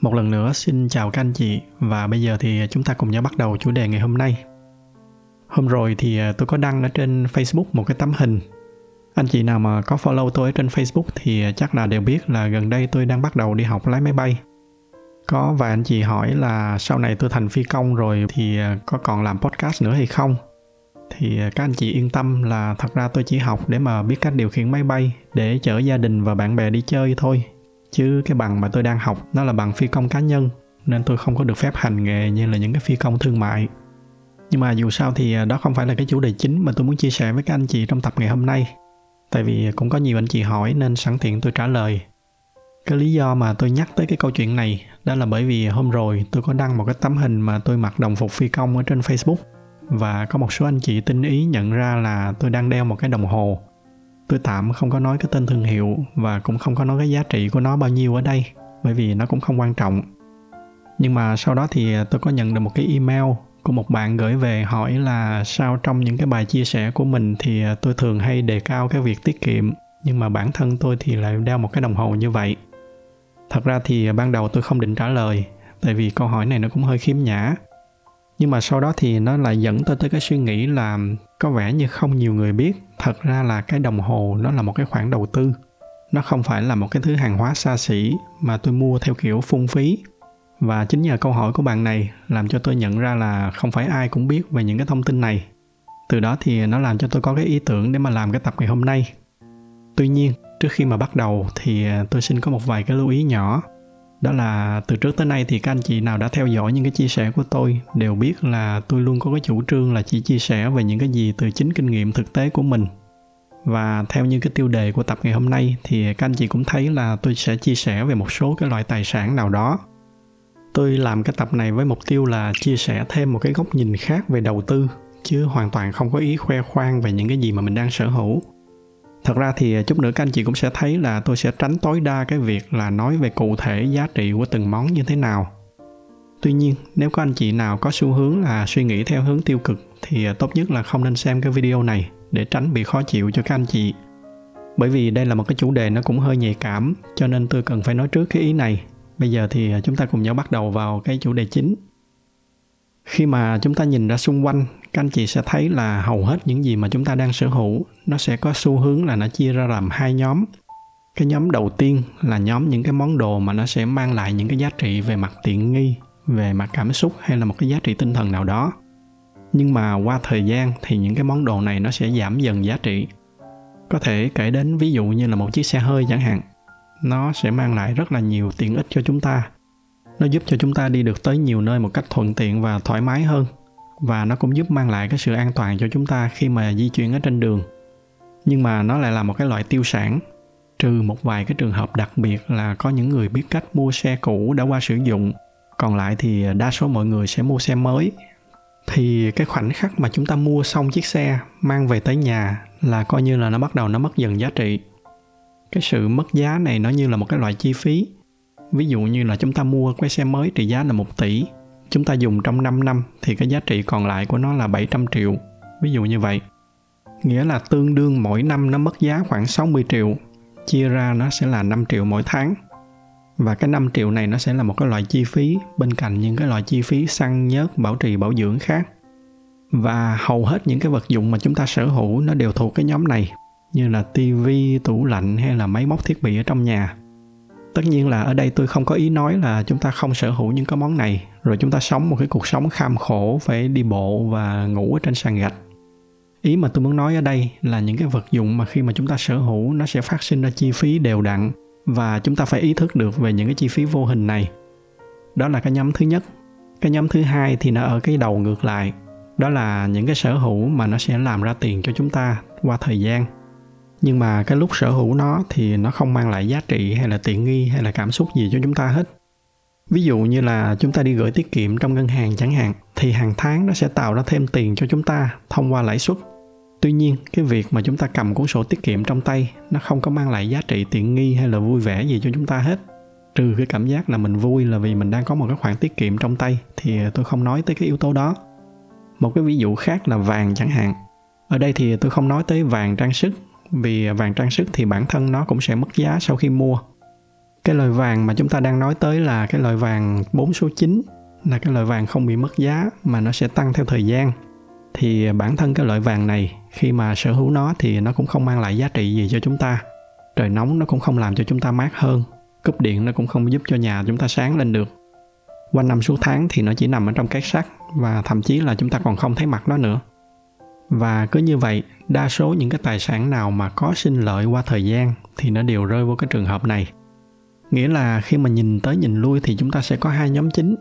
Một lần nữa xin chào các anh chị và bây giờ thì chúng ta cùng nhau bắt đầu chủ đề ngày hôm nay. Hôm rồi thì tôi có đăng ở trên Facebook một cái tấm hình. Anh chị nào mà có follow tôi ở trên Facebook thì chắc là đều biết là gần đây tôi đang bắt đầu đi học lái máy bay. Có vài anh chị hỏi là sau này tôi thành phi công rồi thì có còn làm podcast nữa hay không? Thì các anh chị yên tâm là thật ra tôi chỉ học để mà biết cách điều khiển máy bay để chở gia đình và bạn bè đi chơi thôi. Chứ cái bằng mà tôi đang học nó là bằng phi công cá nhân, nên tôi không có được phép hành nghề như là những cái phi công thương mại. Nhưng mà dù sao thì đó không phải là cái chủ đề chính mà tôi muốn chia sẻ với các anh chị trong tập ngày hôm nay. Tại vì cũng có nhiều anh chị hỏi nên sẵn tiện tôi trả lời. Cái lý do mà tôi nhắc tới cái câu chuyện này đó là bởi vì hôm rồi tôi có đăng một cái tấm hình mà tôi mặc đồng phục phi công ở trên Facebook. Và có một số anh chị tinh ý nhận ra là tôi đang đeo một cái đồng hồ. Tôi tạm không có nói cái tên thương hiệu và cũng không có nói cái giá trị của nó bao nhiêu ở đây, bởi vì nó cũng không quan trọng. Nhưng mà sau đó thì tôi có nhận được một cái email của một bạn gửi về hỏi là sao trong những cái bài chia sẻ của mình thì tôi thường hay đề cao cái việc tiết kiệm, nhưng mà bản thân tôi thì lại đeo một cái đồng hồ như vậy. Thật ra thì ban đầu tôi không định trả lời, tại vì câu hỏi này nó cũng hơi khiếm nhã. Nhưng mà sau đó thì nó lại dẫn tôi tới cái suy nghĩ là có vẻ như không nhiều người biết thật ra là cái đồng hồ nó là một cái khoản đầu tư. Nó không phải là một cái thứ hàng hóa xa xỉ mà tôi mua theo kiểu phung phí. Và chính nhờ câu hỏi của bạn này làm cho tôi nhận ra là không phải ai cũng biết về những cái thông tin này. Từ đó thì nó làm cho tôi có cái ý tưởng để mà làm cái tập ngày hôm nay. Tuy nhiên, trước khi mà bắt đầu thì tôi xin có một vài cái lưu ý nhỏ. Đó là từ trước tới nay thì các anh chị nào đã theo dõi những cái chia sẻ của tôi đều biết là tôi luôn có cái chủ trương là chỉ chia sẻ về những cái gì từ chính kinh nghiệm thực tế của mình. Và theo như cái tiêu đề của tập ngày hôm nay thì các anh chị cũng thấy là tôi sẽ chia sẻ về một số cái loại tài sản nào đó. Tôi làm cái tập này với mục tiêu là chia sẻ thêm một cái góc nhìn khác về đầu tư, chứ hoàn toàn không có ý khoe khoang về những cái gì mà mình đang sở hữu. Thật ra thì chút nữa các anh chị cũng sẽ thấy là tôi sẽ tránh tối đa cái việc là nói về cụ thể giá trị của từng món như thế nào. Tuy nhiên, nếu có anh chị nào có xu hướng là suy nghĩ theo hướng tiêu cực thì tốt nhất là không nên xem cái video này để tránh bị khó chịu cho các anh chị. Bởi vì đây là một cái chủ đề nó cũng hơi nhạy cảm, cho nên tôi cần phải nói trước cái ý này. Bây giờ thì chúng ta cùng nhau bắt đầu vào cái chủ đề chính. Khi mà chúng ta nhìn ra xung quanh, các anh chị sẽ thấy là hầu hết những gì mà chúng ta đang sở hữu nó sẽ có xu hướng là nó chia ra làm hai nhóm. Cái nhóm đầu tiên là nhóm những cái món đồ mà nó sẽ mang lại những cái giá trị về mặt tiện nghi, về mặt cảm xúc hay là một cái giá trị tinh thần nào đó. Nhưng mà qua thời gian thì những cái món đồ này nó sẽ giảm dần giá trị. Có thể kể đến ví dụ như là một chiếc xe hơi chẳng hạn. Nó sẽ mang lại rất là nhiều tiện ích cho chúng ta. Nó giúp cho chúng ta đi được tới nhiều nơi một cách thuận tiện và thoải mái hơn. Và nó cũng giúp mang lại cái sự an toàn cho chúng ta khi mà di chuyển ở trên đường. Nhưng mà nó lại là một cái loại tiêu sản. Trừ một vài cái trường hợp đặc biệt là có những người biết cách mua xe cũ đã qua sử dụng. Còn lại thì đa số mọi người sẽ mua xe mới. Thì cái khoảnh khắc mà chúng ta mua xong chiếc xe, mang về tới nhà là coi như là nó bắt đầu nó mất dần giá trị. Cái sự mất giá này nó như là một cái loại chi phí. Ví dụ như là chúng ta mua cái xe mới trị giá là 1 tỷ. Chúng ta dùng trong 5 năm thì cái giá trị còn lại của nó là 700 triệu. Ví dụ như vậy. Nghĩa là tương đương mỗi năm nó mất giá khoảng 60 triệu. Chia ra nó sẽ là 5 triệu mỗi tháng. Và cái 5 triệu này nó sẽ là một cái loại chi phí bên cạnh những cái loại chi phí xăng, nhớt, bảo trì, bảo dưỡng khác. Và hầu hết những cái vật dụng mà chúng ta sở hữu nó đều thuộc cái nhóm này. Như là tivi, tủ lạnh hay là máy móc thiết bị ở trong nhà. Tất nhiên là ở đây tôi không có ý nói là chúng ta không sở hữu những cái món này, rồi chúng ta sống một cái cuộc sống kham khổ, phải đi bộ và ngủ ở trên sàn gạch. Ý mà tôi muốn nói ở đây là những cái vật dụng mà khi mà chúng ta sở hữu nó sẽ phát sinh ra chi phí đều đặn và chúng ta phải ý thức được về những cái chi phí vô hình này. Đó là cái nhóm thứ nhất. Cái nhóm thứ hai thì nó ở cái đầu ngược lại. Đó là những cái sở hữu mà nó sẽ làm ra tiền cho chúng ta qua thời gian. Nhưng mà cái lúc sở hữu nó thì nó không mang lại giá trị hay là tiện nghi hay là cảm xúc gì cho chúng ta hết. Ví dụ như là chúng ta đi gửi tiết kiệm trong ngân hàng chẳng hạn, thì hàng tháng nó sẽ tạo ra thêm tiền cho chúng ta thông qua lãi suất. Tuy nhiên, cái việc mà chúng ta cầm cuốn sổ tiết kiệm trong tay nó không có mang lại giá trị tiện nghi hay là vui vẻ gì cho chúng ta hết. Trừ cái cảm giác là mình vui là vì mình đang có một cái khoản tiết kiệm trong tay, thì tôi không nói tới cái yếu tố đó. Một cái ví dụ khác là vàng chẳng hạn. Ở đây thì tôi không nói tới vàng trang sức, vì vàng trang sức thì bản thân nó cũng sẽ mất giá sau khi mua. Cái loại vàng mà chúng ta đang nói tới là cái loại vàng 4 số 9, là cái loại vàng không bị mất giá mà nó sẽ tăng theo thời gian. Thì bản thân cái loại vàng này khi mà sở hữu nó thì nó cũng không mang lại giá trị gì cho chúng ta. Trời nóng nó cũng không làm cho chúng ta mát hơn, cúp điện nó cũng không giúp cho nhà chúng ta sáng lên được. Quanh năm suốt tháng thì nó chỉ nằm ở trong két sắt và thậm chí là chúng ta còn không thấy mặt nó nữa. Và cứ như vậy, đa số những cái tài sản nào mà có sinh lợi qua thời gian thì nó đều rơi vô cái trường hợp này. Nghĩa là khi mà nhìn tới nhìn lui thì chúng ta sẽ có hai nhóm chính.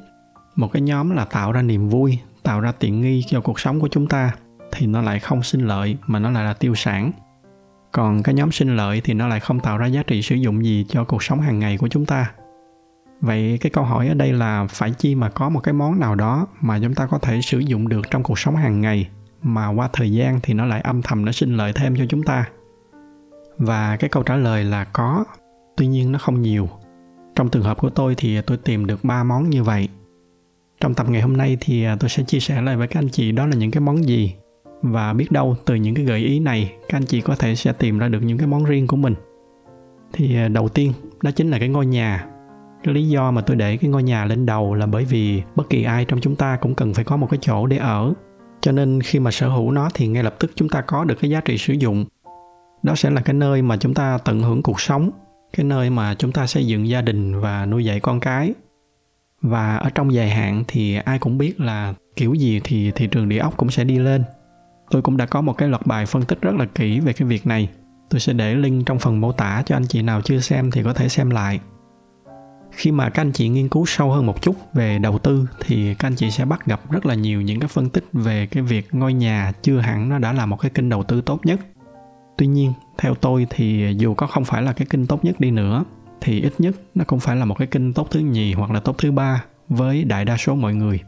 Một cái nhóm là tạo ra niềm vui, tạo ra tiện nghi cho cuộc sống của chúng ta, thì nó lại không sinh lợi mà nó lại là tiêu sản. Còn cái nhóm sinh lợi thì nó lại không tạo ra giá trị sử dụng gì cho cuộc sống hàng ngày của chúng ta. Vậy cái câu hỏi ở đây là phải chi mà có một cái món nào đó mà chúng ta có thể sử dụng được trong cuộc sống hàng ngày, mà qua thời gian thì nó lại âm thầm nó sinh lợi thêm cho chúng ta. Và cái câu trả lời là có, tuy nhiên nó không nhiều. Trong trường hợp của tôi thì tôi tìm được 3 món như vậy. Trong tập ngày hôm nay thì tôi sẽ chia sẻ lại với các anh chị đó là những cái món gì. Và biết đâu từ những cái gợi ý này các anh chị có thể sẽ tìm ra được những cái món riêng của mình. Thì đầu tiên đó chính là cái ngôi nhà. Cái lý do mà tôi để cái ngôi nhà lên đầu là bởi vì bất kỳ ai trong chúng ta cũng cần phải có một cái chỗ để ở. Cho nên khi mà sở hữu nó thì ngay lập tức chúng ta có được cái giá trị sử dụng. Đó sẽ là cái nơi mà chúng ta tận hưởng cuộc sống, cái nơi mà chúng ta xây dựng gia đình và nuôi dạy con cái. Và ở trong dài hạn thì ai cũng biết là kiểu gì thì thị trường địa ốc cũng sẽ đi lên. Tôi cũng đã có một cái loạt bài phân tích rất là kỹ về cái việc này. Tôi sẽ để link trong phần mô tả cho anh chị nào chưa xem thì có thể xem lại. Khi mà các anh chị nghiên cứu sâu hơn một chút về đầu tư thì các anh chị sẽ bắt gặp rất là nhiều những cái phân tích về cái việc ngôi nhà chưa hẳn nó đã là một cái kênh đầu tư tốt nhất. Tuy nhiên, theo tôi thì dù có không phải là cái kênh tốt nhất đi nữa, thì ít nhất nó cũng phải là một cái kênh top thứ nhì hoặc là top thứ ba với đại đa số mọi người.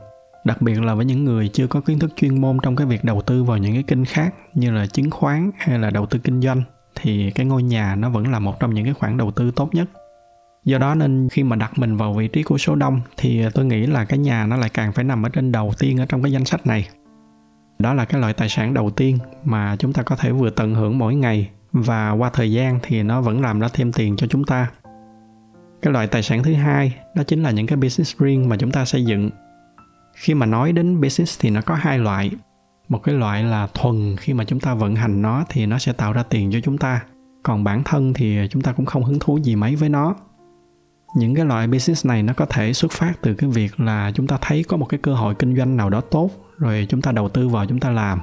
Đặc biệt là với những người chưa có kiến thức chuyên môn trong cái việc đầu tư vào những cái kênh khác như là chứng khoán hay là đầu tư kinh doanh, thì cái ngôi nhà nó vẫn là một trong những cái khoản đầu tư tốt nhất. Do đó nên khi mà đặt mình vào vị trí của số đông thì tôi nghĩ là cái nhà nó lại càng phải nằm ở trên đầu tiên ở trong cái danh sách này. Đó là cái loại tài sản đầu tiên mà chúng ta có thể vừa tận hưởng mỗi ngày và qua thời gian thì nó vẫn làm ra thêm tiền cho chúng ta. Cái loại tài sản thứ hai đó chính là những cái business riêng mà chúng ta xây dựng. Khi mà nói đến business thì nó có hai loại. Một cái loại là thuần khi mà chúng ta vận hành nó thì nó sẽ tạo ra tiền cho chúng ta. Còn bản thân thì chúng ta cũng không hứng thú gì mấy với nó. Những cái loại business này nó có thể xuất phát từ cái việc là chúng ta thấy có một cái cơ hội kinh doanh nào đó tốt, rồi chúng ta đầu tư vào chúng ta làm.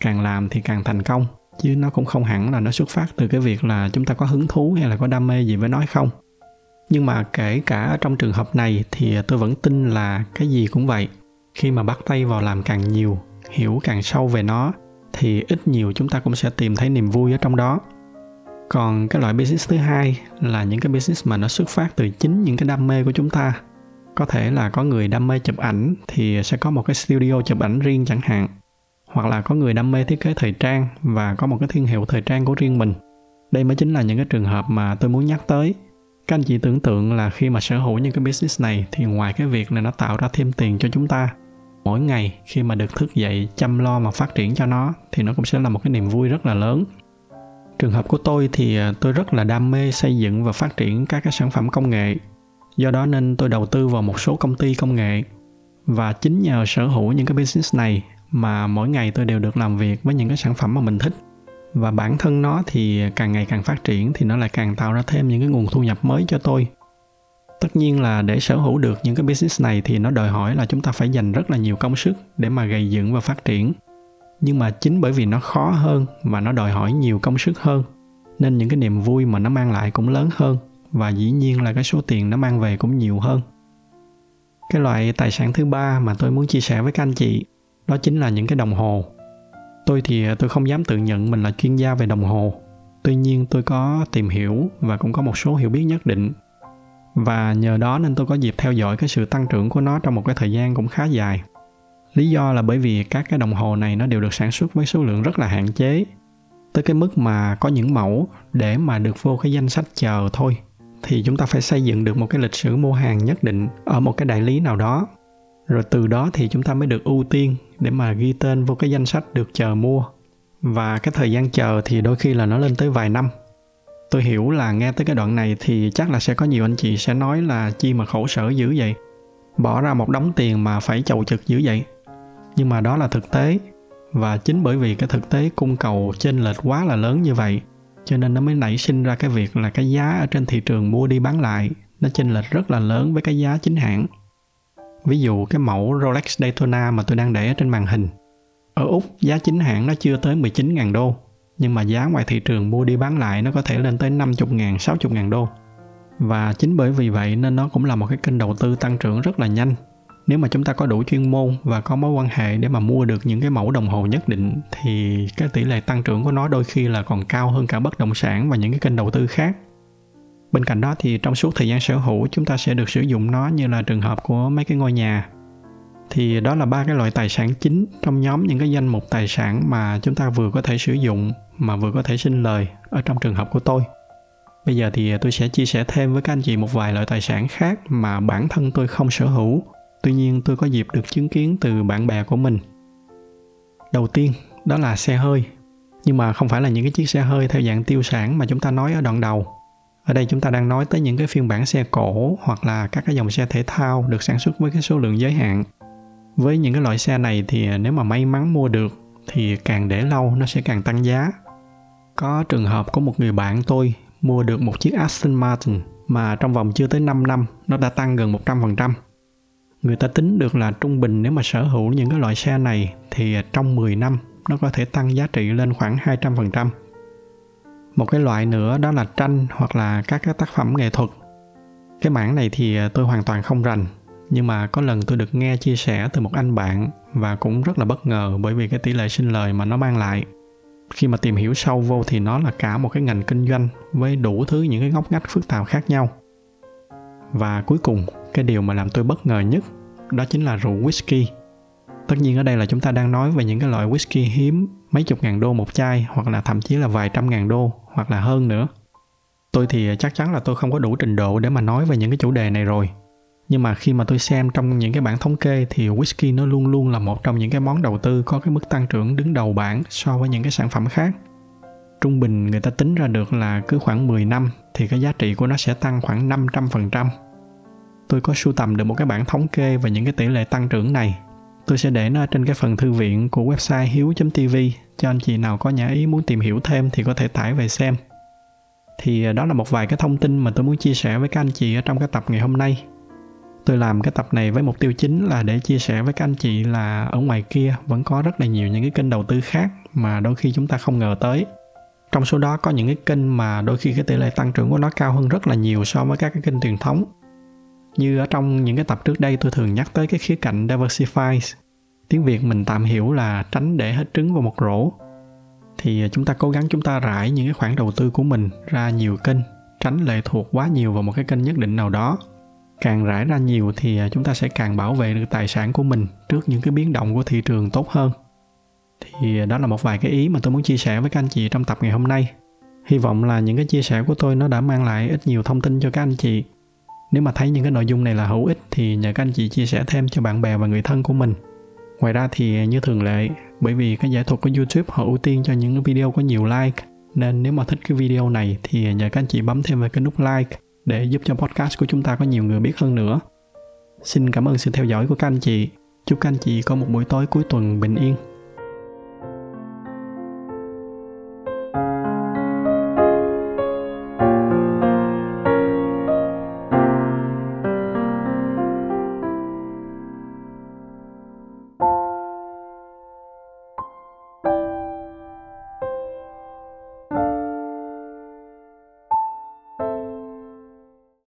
Càng làm thì càng thành công, chứ nó cũng không hẳn là nó xuất phát từ cái việc là chúng ta có hứng thú hay là có đam mê gì với nó hay không. Nhưng mà kể cả ở trong trường hợp này thì tôi vẫn tin là cái gì cũng vậy. Khi mà bắt tay vào làm càng nhiều, hiểu càng sâu về nó, thì ít nhiều chúng ta cũng sẽ tìm thấy niềm vui ở trong đó. Còn cái loại business thứ hai là những cái business mà nó xuất phát từ chính những cái đam mê của chúng ta. Có thể là có người đam mê chụp ảnh thì sẽ có một cái studio chụp ảnh riêng chẳng hạn. Hoặc là có người đam mê thiết kế thời trang và có một cái thương hiệu thời trang của riêng mình. Đây mới chính là những cái trường hợp mà tôi muốn nhắc tới. Các anh chị tưởng tượng là khi mà sở hữu những cái business này thì ngoài cái việc này nó tạo ra thêm tiền cho chúng ta, mỗi ngày khi mà được thức dậy chăm lo mà phát triển cho nó thì nó cũng sẽ là một cái niềm vui rất là lớn. Trường hợp của tôi thì tôi rất là đam mê xây dựng và phát triển các cái sản phẩm công nghệ. Do đó nên tôi đầu tư vào một số công ty công nghệ. Và chính nhờ sở hữu những cái business này mà mỗi ngày tôi đều được làm việc với những cái sản phẩm mà mình thích. Và bản thân nó thì càng ngày càng phát triển thì nó lại càng tạo ra thêm những cái nguồn thu nhập mới cho tôi. Tất nhiên là để sở hữu được những cái business này thì nó đòi hỏi là chúng ta phải dành rất là nhiều công sức để mà gầy dựng và phát triển. Nhưng mà chính bởi vì nó khó hơn và nó đòi hỏi nhiều công sức hơn, nên những cái niềm vui mà nó mang lại cũng lớn hơn và dĩ nhiên là cái số tiền nó mang về cũng nhiều hơn. Cái loại tài sản thứ ba mà tôi muốn chia sẻ với các anh chị đó chính là những cái đồng hồ. Tôi thì tôi không dám tự nhận mình là chuyên gia về đồng hồ. Tuy nhiên tôi có tìm hiểu và cũng có một số hiểu biết nhất định. Và nhờ đó nên tôi có dịp theo dõi cái sự tăng trưởng của nó trong một cái thời gian cũng khá dài. Lý do là bởi vì các cái đồng hồ này nó đều được sản xuất với số lượng rất là hạn chế, tới cái mức mà có những mẫu để mà được vô cái danh sách chờ thôi thì chúng ta phải xây dựng được một cái lịch sử mua hàng nhất định ở một cái đại lý nào đó. Rồi từ đó thì chúng ta mới được ưu tiên để mà ghi tên vô cái danh sách được chờ mua. Và cái thời gian chờ thì đôi khi là nó lên tới vài năm. Tôi hiểu là nghe tới cái đoạn này thì chắc là sẽ có nhiều anh chị sẽ nói là chi mà khổ sở dữ vậy, bỏ ra một đống tiền mà phải chầu chực dữ vậy. Nhưng mà đó là thực tế. Và chính bởi vì cái thực tế cung cầu chênh lệch quá là lớn như vậy, cho nên nó mới nảy sinh ra cái việc là cái giá ở trên thị trường mua đi bán lại nó chênh lệch rất là lớn với cái giá chính hãng. Ví dụ cái mẫu Rolex Daytona mà tôi đang để ở trên màn hình, ở Úc giá chính hãng nó chưa tới 19.000 đô, nhưng mà giá ngoài thị trường mua đi bán lại nó có thể lên tới 50.000, 60.000 đô. Và chính bởi vì vậy nên nó cũng là một cái kênh đầu tư tăng trưởng rất là nhanh. Nếu mà chúng ta có đủ chuyên môn và có mối quan hệ để mà mua được những cái mẫu đồng hồ nhất định thì cái tỷ lệ tăng trưởng của nó đôi khi là còn cao hơn cả bất động sản và những cái kênh đầu tư khác. Bên cạnh đó thì trong suốt thời gian sở hữu chúng ta sẽ được sử dụng nó như là trường hợp của mấy cái ngôi nhà. Thì đó là ba cái loại tài sản chính trong nhóm những cái danh mục tài sản mà chúng ta vừa có thể sử dụng mà vừa có thể sinh lời ở trong trường hợp của tôi. Bây giờ thì tôi sẽ chia sẻ thêm với các anh chị một vài loại tài sản khác mà bản thân tôi không sở hữu. Tuy nhiên tôi có dịp được chứng kiến từ bạn bè của mình. Đầu tiên đó là xe hơi. Nhưng mà không phải là những cái chiếc xe hơi theo dạng tiêu sản mà chúng ta nói ở đoạn đầu. Ở đây chúng ta đang nói tới những cái phiên bản xe cổ hoặc là các cái dòng xe thể thao được sản xuất với cái số lượng giới hạn. Với những cái loại xe này thì nếu mà may mắn mua được thì càng để lâu nó sẽ càng tăng giá. Có trường hợp của một người bạn tôi mua được một chiếc Aston Martin mà trong vòng chưa tới 5 năm nó đã tăng gần 100%. Người ta tính được là trung bình nếu mà sở hữu những cái loại xe này thì trong 10 năm nó có thể tăng giá trị lên khoảng 200%. Một cái loại nữa đó là tranh hoặc là các cái tác phẩm nghệ thuật. Cái mảng này thì tôi hoàn toàn không rành, nhưng mà có lần tôi được nghe chia sẻ từ một anh bạn và cũng rất là bất ngờ bởi vì cái tỷ lệ sinh lời mà nó mang lại. Khi mà tìm hiểu sâu vô thì nó là cả một cái ngành kinh doanh với đủ thứ những cái ngóc ngách phức tạp khác nhau. Và cuối cùng, cái điều mà làm tôi bất ngờ nhất đó chính là rượu whisky. Tất nhiên ở đây là chúng ta đang nói về những cái loại whisky hiếm, mấy chục ngàn đô một chai hoặc là thậm chí là vài trăm ngàn đô hoặc là hơn nữa. Tôi thì chắc chắn là tôi không có đủ trình độ để mà nói về những cái chủ đề này rồi. Nhưng mà khi mà tôi xem trong những cái bảng thống kê thì whisky nó luôn luôn là một trong những cái món đầu tư có cái mức tăng trưởng đứng đầu bảng so với những cái sản phẩm khác. Trung bình người ta tính ra được là cứ khoảng 10 năm thì cái giá trị của nó sẽ tăng khoảng 500%. Tôi có sưu tầm được một cái bảng thống kê về những cái tỷ lệ tăng trưởng này. Tôi sẽ để nó trên cái phần thư viện của website hiếu.tv cho anh chị nào có nhã ý muốn tìm hiểu thêm thì có thể tải về xem. Thì đó là một vài cái thông tin mà tôi muốn chia sẻ với các anh chị ở trong cái tập ngày hôm nay. Tôi làm cái tập này với mục tiêu chính là để chia sẻ với các anh chị là ở ngoài kia vẫn có rất là nhiều những cái kênh đầu tư khác mà đôi khi chúng ta không ngờ tới. Trong số đó có những cái kênh mà đôi khi cái tỷ lệ tăng trưởng của nó cao hơn rất là nhiều so với các cái kênh truyền thống. Như ở trong những cái tập trước đây tôi thường nhắc tới cái khía cạnh diversify, tiếng Việt mình tạm hiểu là tránh để hết trứng vào một rổ. Thì chúng ta cố gắng chúng ta rải những cái khoản đầu tư của mình ra nhiều kênh, tránh lệ thuộc quá nhiều vào một cái kênh nhất định nào đó. Càng rải ra nhiều thì chúng ta sẽ càng bảo vệ được tài sản của mình trước những cái biến động của thị trường tốt hơn. Thì đó là một vài cái ý mà tôi muốn chia sẻ với các anh chị trong tập ngày hôm nay. Hy vọng là những cái chia sẻ của tôi nó đã mang lại ít nhiều thông tin cho các anh chị. Nếu mà thấy những cái nội dung này là hữu ích thì nhờ các anh chị chia sẻ thêm cho bạn bè và người thân của mình. Ngoài ra thì như thường lệ, bởi vì cái giải thuật của YouTube họ ưu tiên cho những video có nhiều like, nên nếu mà thích cái video này thì nhờ các anh chị bấm thêm vào cái nút like để giúp cho podcast của chúng ta có nhiều người biết hơn nữa. Xin cảm ơn sự theo dõi của các anh chị. Chúc các anh chị có một buổi tối cuối tuần bình yên.